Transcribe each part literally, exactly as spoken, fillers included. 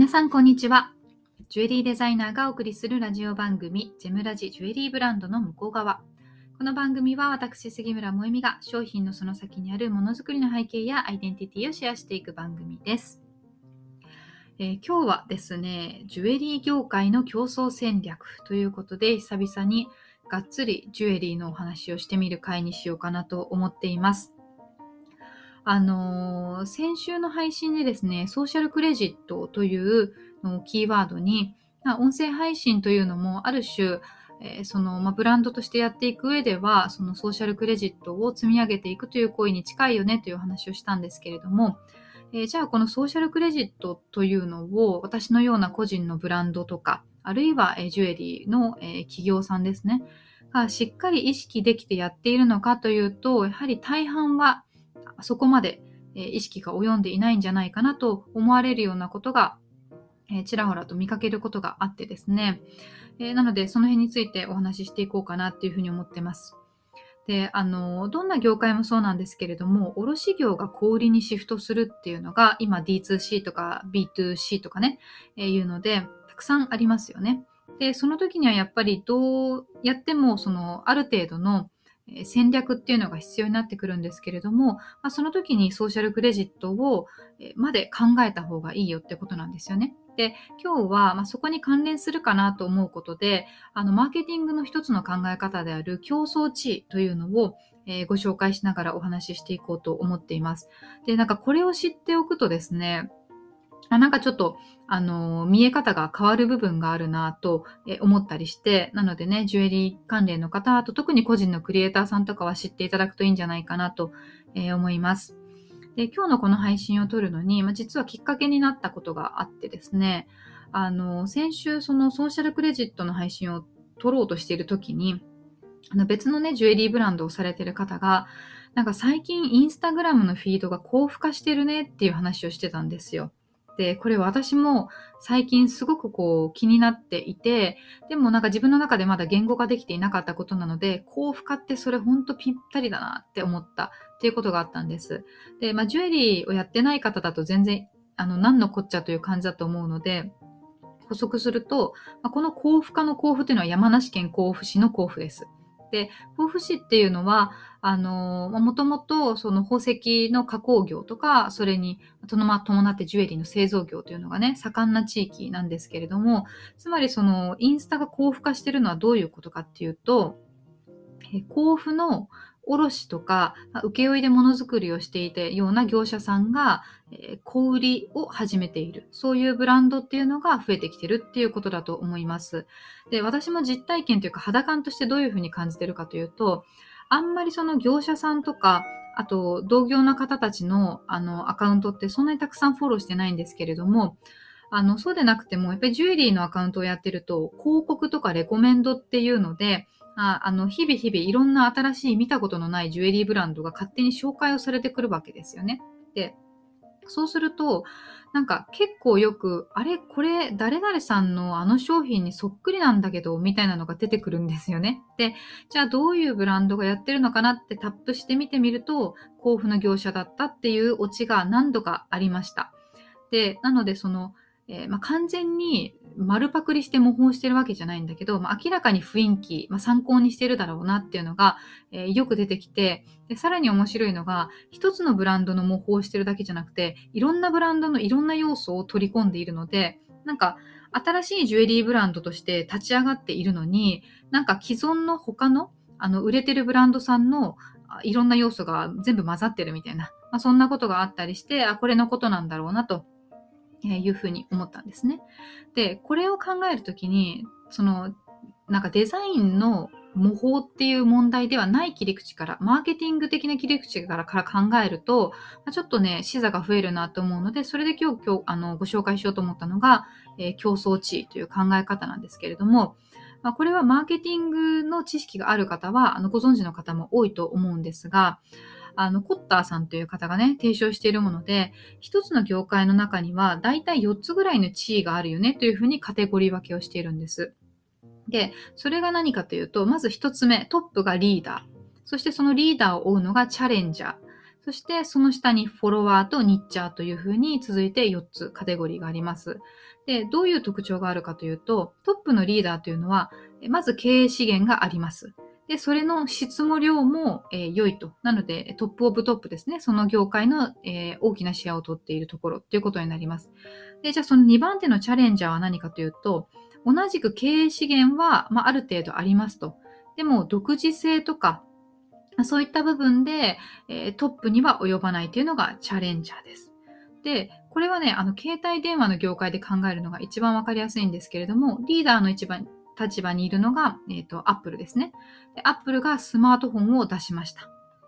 皆さんこんにちは。ジュエリーデザイナーがお送りするラジオ番組ジェムラジジュエリーブランドの向こう側。この番組は私杉村萌実が商品のその先にあるものづくりの背景やアイデンティティをシェアしていく番組です。えー、今日はですね、ジュエリー業界の競争戦略ということで久々にがっつりジュエリーのお話をしてみる回にしようかなと思っています。あのー、先週の配信でですね、ソーシャルクレジットというのをキーワードに、音声配信というのもある種、えーそのまあ、ブランドとしてやっていく上では、そのソーシャルクレジットを積み上げていくという行為に近いよねという話をしたんですけれども、えー、じゃあこのソーシャルクレジットというのを私のような個人のブランドとか、あるいはジュエリーの企業さんですね、がしっかり意識できてやっているのかというと、やはり大半はそこまで意識が及んでいないんじゃないかなと思われるようなことがちらほらと見かけることがあってですね、なのでその辺についてお話ししていこうかなっていうふうに思ってます。で、あのどんな業界もそうなんですけれども、卸業が小売りにシフトするっていうのが今 ディーツーシー とか ビーツーシー とかねいうのでたくさんありますよね。で、その時にはやっぱりどうやってもそのある程度の戦略っていうのが必要になってくるんですけれども、まあ、その時にソーシャルクレジットをまで考えた方がいいよってことなんですよね。で、今日はまあそこに関連するかなと思うことで、あのマーケティングの一つの考え方である競争地位というのをご紹介しながらお話ししていこうと思っています。で、なんかこれを知っておくとですね、なんかちょっと、あの、見え方が変わる部分があるなと思ったりして、なのでね、ジュエリー関連の方、あと特に個人のクリエイターさんとかは知っていただくといいんじゃないかなと思います。で、今日のこの配信を撮るのに、まあ、実はきっかけになったことがあってですね、あの、先週そのソーシャルクレジットの配信を撮ろうとしている時に、あの別のね、ジュエリーブランドをされている方が、なんか最近インスタグラムのフィードが高付加してるねっていう話をしてたんですよ。で、これ私も最近すごくこう気になっていて、でもなんか自分の中でまだ言語化できていなかったことなので、高付加ってそれほんとぴったりだなって思ったっていうことがあったんです。で、まあジュエリーをやってない方だと全然あの何のこっちゃという感じだと思うので、補足すると、まあ、この高付加の交付というのは山梨県甲府市の甲府です。で、甲府市っていうのは、あの、もともとその宝石の加工業とか、それに伴ってジュエリーの製造業というのがね、盛んな地域なんですけれども、つまりそのインスタが高付加してるのはどういうことかっていうと、甲府の卸とか、請負いでものづくりをしていたような業者さんが、小売りを始めている。そういうブランドっていうのが増えてきてるっていうことだと思います。で、私も実体験というか肌感としてどういうふうに感じてるかというと、あんまりその業者さんとか、あと同業の方たちのあのアカウントってそんなにたくさんフォローしてないんですけれども、あの、そうでなくても、やっぱりジュエリーのアカウントをやってると、広告とかレコメンドっていうので、ああの日々日々いろんな新しい見たことのないジュエリーブランドが勝手に紹介をされてくるわけですよね。で、そうするとなんか結構よくあれこれ誰々さんのあの商品にそっくりなんだけどみたいなのが出てくるんですよね。で、じゃあどういうブランドがやってるのかなってタップして見てみると甲府の業者だったっていうオチが何度かありました。で、なのでその、えーまあ、完全に丸パクリして模倣してるわけじゃないんだけど、まあ、明らかに雰囲気、まあ、参考にしてるだろうなっていうのが、えー、よく出てきて、で、さらに面白いのが、一つのブランドの模倣してるだけじゃなくて、いろんなブランドのいろんな要素を取り込んでいるので、なんか新しいジュエリーブランドとして立ち上がっているのに、なんか既存の他の、あの売れてるブランドさんのいろんな要素が全部混ざってるみたいな、まあ、そんなことがあったりして、あ、これのことなんだろうなと。いうふうに思ったんですね。で、これを考えるときに、その、なんかデザインの模倣っていう問題ではない切り口から、マーケティング的な切り口からから考えると、ちょっとね、視座が増えるなと思うので、それで今日、今日、あの、ご紹介しようと思ったのが、えー、競争地位という考え方なんですけれども、まあ、これはマーケティングの知識がある方は、あの、ご存知の方も多いと思うんですが、あのコッターさんという方がね提唱しているもので、一つの業界の中にはだいたいよっつぐらいの地位があるよねというふうにカテゴリー分けをしているんです。で、それが何かというと、まずひとつめ、トップがリーダー、そしてそのリーダーを追うのがチャレンジャー、そしてその下にフォロワーとニッチャーというふうに続いてよっつカテゴリーがあります。で、どういう特徴があるかというと、トップのリーダーというのは、まず経営資源があります。で、それの質も量も、えー、良いと。なので、トップオブトップですね。その業界の、えー、大きなシェアを取っているところということになります。で、じゃあそのにばん手のチャレンジャーは何かというと、同じく経営資源は、まあ、ある程度ありますと。でも、独自性とか、そういった部分で、えー、トップには及ばないというのがチャレンジャーです。で、これはね、あの、携帯電話の業界で考えるのが一番わかりやすいんですけれども、リーダーの一番、立場にいるのが、えーと、アップルですね。で、アップルがスマートフォンを出しました。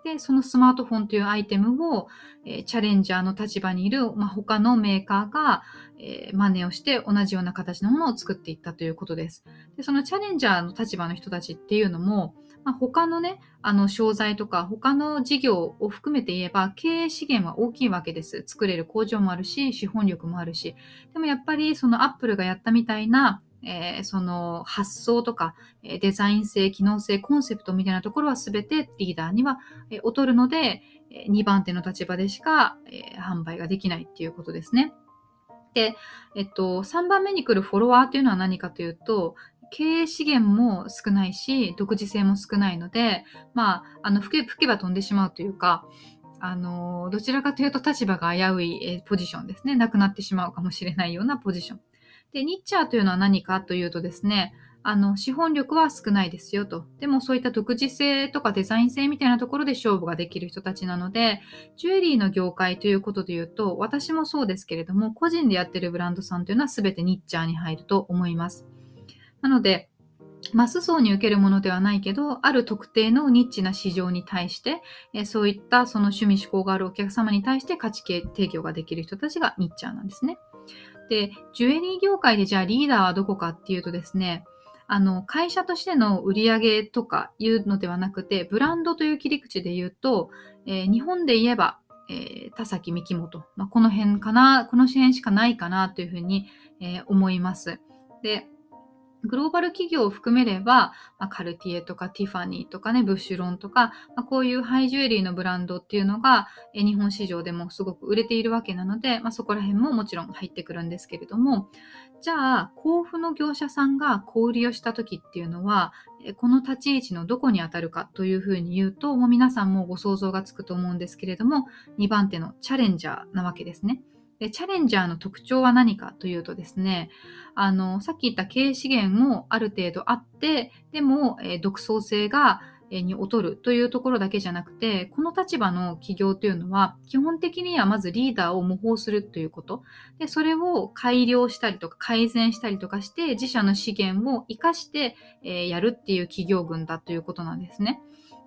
で、そのスマートフォンというアイテムを、えー、チャレンジャーの立場にいる、まあ、他のメーカーが、えー、真似をして同じような形のものを作っていったということです。で、そのチャレンジャーの立場の人たちっていうのも、まあ、他のね、あの、商材とか他の事業を含めて言えば経営資源は大きいわけです。作れる工場もあるし、資本力もあるし。でもやっぱりそのアップルがやったみたいなえー、その発想とか、えー、デザイン性、機能性、コンセプトみたいなところは全てリーダーには、えー、劣るので、えー、にばん手の立場でしか、えー、販売ができないっていうことですね。で、えっと、さんばんめに来るフォロワーというのは何かというと、経営資源も少ないし、独自性も少ないので、まあ、あの、吹け、吹けば飛んでしまうというか、あの、どちらかというと立場が危うい、えー、ポジションですね。なくなってしまうかもしれないようなポジション。で、ニッチャーというのは何かというとですね、あの、資本力は少ないですよと。でもそういった独自性とかデザイン性みたいなところで勝負ができる人たちなので、ジュエリーの業界ということで言うと、私もそうですけれども、個人でやってるブランドさんというのは全てニッチャーに入ると思います。なので、マス層に受けるものではないけど、ある特定のニッチな市場に対して、そういったその趣味嗜好があるお客様に対して価値提供ができる人たちがニッチャーなんですね。で、ジュエリー業界でじゃあリーダーはどこかっていうとですね、あの、会社としての売り上げとかいうのではなくて、ブランドという切り口で言うと、えー、日本で言えば、えー、田崎三木本、まあ、この辺かな、この辺しかないかなというふうに、えー、思います。で、グローバル企業を含めれば、まあ、カルティエとかティファニーとかね、ブッシュロンとか、まあ、こういうハイジュエリーのブランドっていうのが、え日本市場でもすごく売れているわけなので、まあ、そこら辺ももちろん入ってくるんですけれども、じゃあ、甲府の業者さんが小売りをした時っていうのは、この立ち位置のどこに当たるかというふうに言うと、もう皆さんもご想像がつくと思うんですけれども、にばん手のチャレンジャーなわけですね。で、チャレンジャーの特徴は何かというとですね、あの、さっき言った経営資源もある程度あって、でも、えー、独創性が、えー、に劣るというところだけじゃなくて、この立場の企業というのは、基本的にはまずリーダーを模倣するということ。で、それを改良したりとか改善したりとかして、自社の資源を活かして、えー、やるっていう企業群だということなんですね。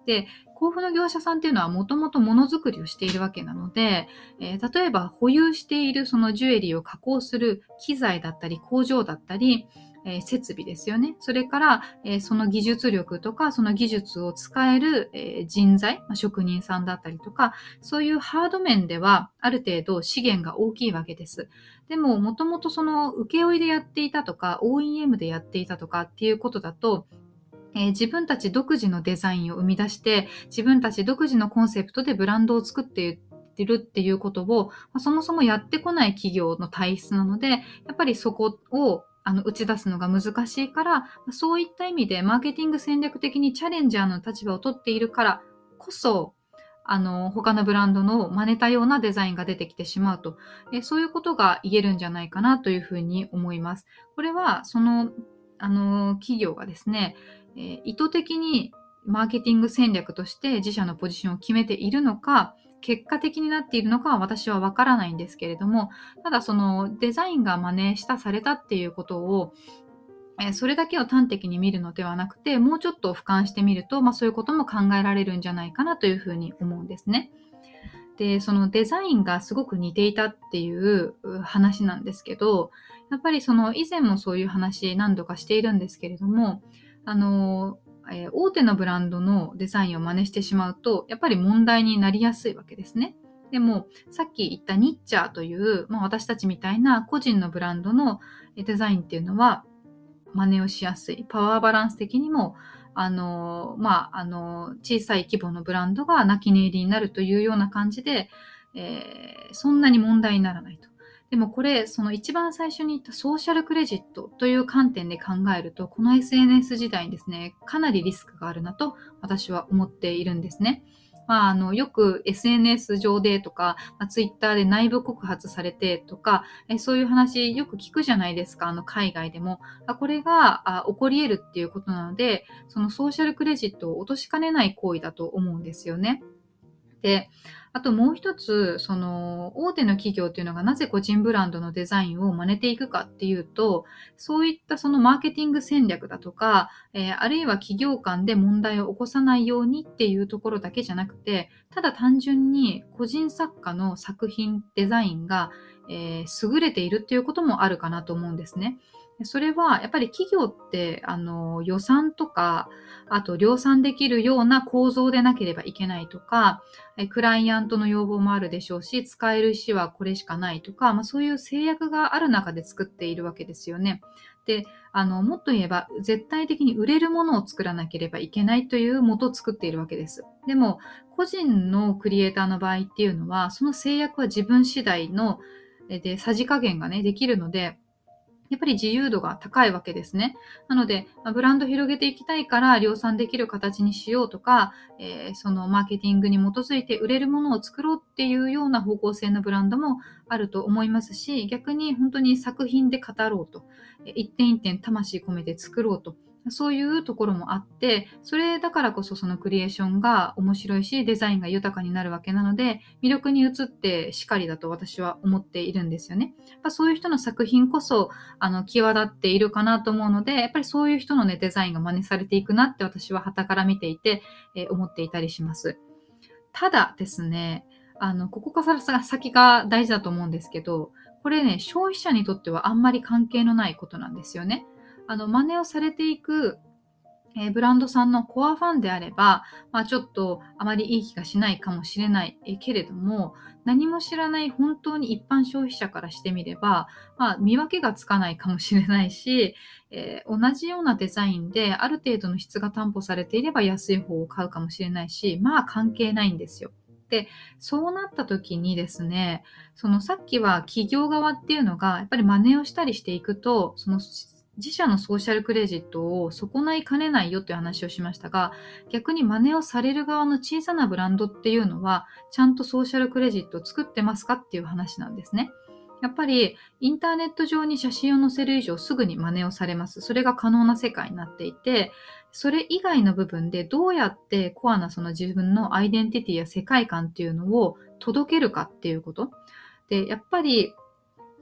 で、甲府の業者さんっていうのはもともとものづくりをしているわけなので、えー、例えば保有しているそのジュエリーを加工する機材だったり工場だったり、えー、設備ですよね。それから、えー、その技術力とかその技術を使える、えー、人材、まあ、職人さんだったりとか、そういうハード面ではある程度資源が大きいわけです。でももともとその請負でやっていたとか オーイーエム でやっていたとかっていうことだと、えー、自分たち独自のデザインを生み出して、自分たち独自のコンセプトでブランドを作っているっていうことを、まあ、そもそもやってこない企業の体質なので、やっぱりそこをあの打ち出すのが難しいから、そういった意味でマーケティング戦略的にチャレンジャーの立場を取っているからこそ、あの、他のブランドの真似たようなデザインが出てきてしまうと、えー、そういうことが言えるんじゃないかなというふうに思います。これは、その、あの、企業がですね、えー、意図的にマーケティング戦略として自社のポジションを決めているのか、結果的になっているのかは私はわからないんですけれども、ただそのデザインが真似したされたっていうことを、えー、それだけを端的に見るのではなくて、もうちょっと俯瞰してみると、まあ、そういうことも考えられるんじゃないかなというふうに思うんですね。で、そのデザインがすごく似ていたっていう話なんですけど、やっぱりその以前もそういう話何度かしているんですけれども、あの、えー、大手のブランドのデザインを真似してしまうと、やっぱり問題になりやすいわけですね。でも、さっき言ったニッチャーという、まあ、私たちみたいな個人のブランドのデザインっていうのは真似をしやすい。パワーバランス的にも、あの、まあ、あの、小さい規模のブランドが泣き寝入りになるというような感じで、えー、そんなに問題にならないと。でもこれ、その一番最初に言ったソーシャルクレジットという観点で考えると、この エスエヌエス 時代にですね、かなりリスクがあるなと私は思っているんですね。まあ、あの、よく エスエヌエス 上でとか、まあ、Twitter で内部告発されてとか、えそういう話よく聞くじゃないですか、あの、海外でも。これがあ起こり得るっていうことなので、そのソーシャルクレジットを落としかねない行為だと思うんですよね。で、あともう一つ、その、大手の企業というのがなぜ個人ブランドのデザインを真似ていくかっていうと、そういったそのマーケティング戦略だとか、えー、あるいは企業間で問題を起こさないようにっていうところだけじゃなくて、ただ単純に個人作家の作品、デザインが、えー、優れているっていうこともあるかなと思うんですね。それはやっぱり企業ってあの予算とか、あと量産できるような構造でなければいけないとか、クライアントの要望もあるでしょうし、使える石はこれしかないとか、まあ、そういう制約がある中で作っているわけですよね。で、あのもっと言えば絶対的に売れるものを作らなければいけないという元を作っているわけです。でも個人のクリエイターの場合っていうのは、その制約は自分次第のでさじ加減がねできるので、やっぱり自由度が高いわけですね。なので、ブランドを広げていきたいから量産できる形にしようとか、えー、そのマーケティングに基づいて売れるものを作ろうっていうような方向性のブランドもあると思いますし、逆に本当に作品で語ろうと、一点一点魂込めて作ろうと、そういうところもあって、それだからこそそのクリエーションが面白いし、デザインが豊かになるわけなので、魅力に移ってしかりだと私は思っているんですよね。やっぱそういう人の作品こそ、あの、際立っているかなと思うので、やっぱりそういう人のね、デザインが真似されていくなって私は傍から見ていて、えー、思っていたりします。ただですね、あの、ここから先が大事だと思うんですけど、これね、消費者にとってはあんまり関係のないことなんですよね。あの、真似をされていく、えー、ブランドさんのコアファンであれば、まあちょっとあまりいい気がしないかもしれない、えー、けれども、何も知らない本当に一般消費者からしてみれば、まあ見分けがつかないかもしれないし、えー、同じようなデザインである程度の質が担保されていれば安い方を買うかもしれないし、まあ関係ないんですよ。で、そうなった時にですね、そのさっきは企業側っていうのがやっぱり真似をしたりしていくと、その自社のソーシャルクレジットを損ないかねないよという話をしましたが、逆に真似をされる側の小さなブランドっていうのは、ちゃんとソーシャルクレジットを作ってますかっていう話なんですね。やっぱりインターネット上に写真を載せる以上すぐに真似をされます。それが可能な世界になっていて、それ以外の部分でどうやってコアなその自分のアイデンティティや世界観っていうのを届けるかっていうこと。で、やっぱり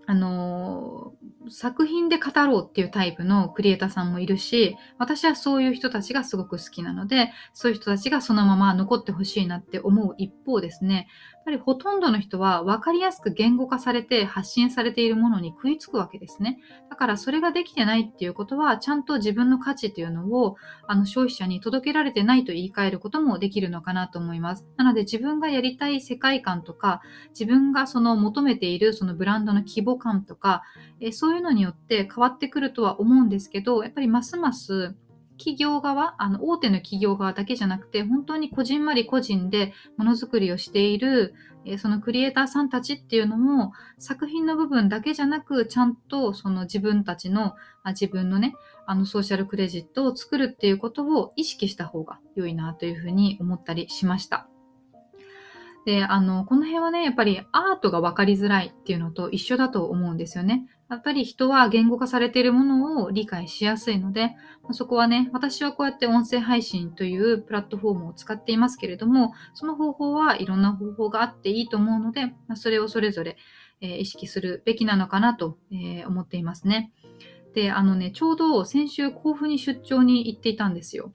あのー、作品で語ろうっていうタイプのクリエイターさんもいるし、私はそういう人たちがすごく好きなので、そういう人たちがそのまま残ってほしいなって思う一方ですね、やっぱりほとんどの人は分かりやすく言語化されて発信されているものに食いつくわけですね。だからそれができてないっていうことは、ちゃんと自分の価値というのをあの消費者に届けられてないと言い換えることもできるのかなと思います。なので自分がやりたい世界観とか、自分がその求めているそのブランドの規模感とか、えそういうのによって変わってくるとは思うんですけど、やっぱりますます企業側、あの大手の企業側だけじゃなくて、本当にこじんまり個人でものづくりをしているえそのクリエイターさんたちっていうのも、作品の部分だけじゃなく、ちゃんとその自分たちの自分のねあのソーシャルクレジットを作るっていうことを意識した方が良いなというふうに思ったりしました。で、あの、この辺はね、やっぱりアートが分かりづらいっていうのと一緒だと思うんですよね。やっぱり人は言語化されているものを理解しやすいので、そこはね、私はこうやって音声配信というプラットフォームを使っていますけれども、その方法はいろんな方法があっていいと思うので、それをそれぞれ意識するべきなのかなと思っていますね。で、あのね、ちょうど先週甲府に出張に行っていたんですよ。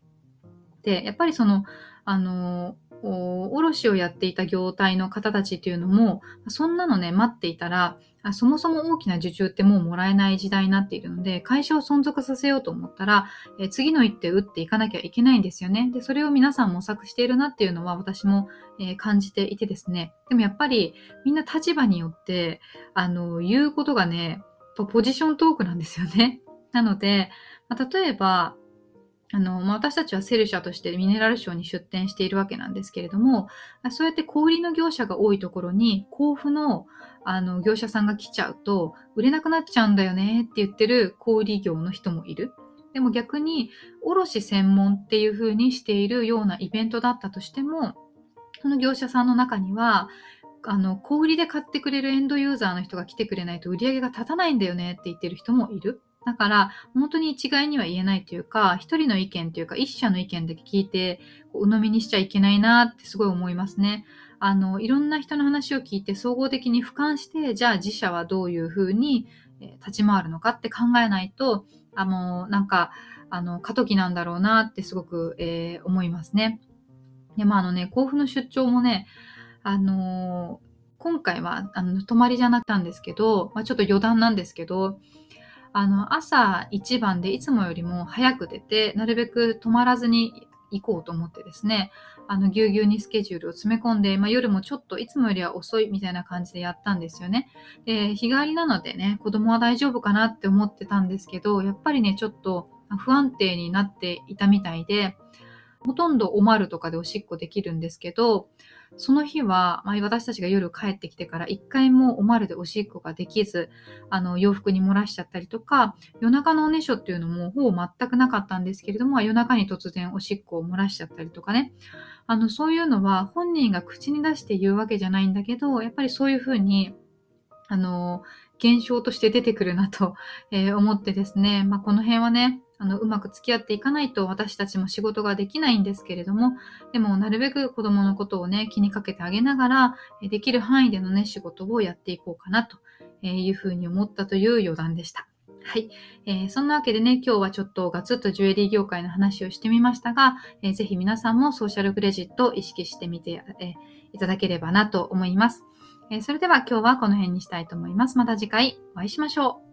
で、やっぱりその、あの、卸をやっていた業態の方たちというのも、そんなのね、待っていたら、そもそも大きな受注ってもうもらえない時代になっているので、会社を存続させようと思ったら、え次の一手打っていかなきゃいけないんですよね。で、それを皆さん模索しているなっていうのは私も、えー、感じていてですね。でもやっぱりみんな立場によって、あの、言うことがね、ポジショントークなんですよね。なので、まあ、例えば、あのまあ、私たちはセル社としてミネラルショーに出展しているわけなんですけれども、そうやって小売りの業者が多いところに甲府の、あの業者さんが来ちゃうと売れなくなっちゃうんだよねって言ってる小売り業の人もいる。でも逆に卸専門っていう風にしているようなイベントだったとしても、その業者さんの中にはあの小売りで買ってくれるエンドユーザーの人が来てくれないと売り上げが立たないんだよねって言ってる人もいる。だから本当に一概には言えないというか、一人の意見というか一社の意見だけ聞いて鵜呑みにしちゃいけないなってすごい思いますね。あのいろんな人の話を聞いて総合的に俯瞰して、じゃあ自社はどういうふうに立ち回るのかって考えないと、あのなんかあの過渡期なんだろうなってすごく、えー、思いますね。でまああのね、甲府の出張もね、あの今回はあの泊まりじゃなかったんですけど、まあ、ちょっと余談なんですけど。あの朝一番でいつもよりも早く出て、なるべく止まらずに行こうと思ってですね、あのぎゅうぎゅうにスケジュールを詰め込んで、まあ、夜もちょっといつもよりは遅いみたいな感じでやったんですよね。で日帰りなのでね、子供は大丈夫かなって思ってたんですけど、やっぱりねちょっと不安定になっていたみたいで、ほとんどおまるとかでおしっこできるんですけど、その日は、まあ、私たちが夜帰ってきてから一回もおまるでおしっこができず、あの洋服に漏らしちゃったりとか、夜中のおねしょっていうのもほぼ全くなかったんですけれども、夜中に突然おしっこを漏らしちゃったりとかね、あのそういうのは本人が口に出して言うわけじゃないんだけど、やっぱりそういうふうにあの現象として出てくるなと思ってですね、まあ、この辺はねあのうまく付き合っていかないと私たちも仕事ができないんですけれども、でもなるべく子どものことをね気にかけてあげながら、できる範囲でのね仕事をやっていこうかなというふうに思ったという余談でした。はい、えー、そんなわけでね、今日はちょっとガツッとジュエリー業界の話をしてみましたが、えー、ぜひ皆さんもソーシャルクレジットを意識してみて、えー、いただければなと思います。えー、それでは今日はこの辺にしたいと思います。また次回お会いしましょう。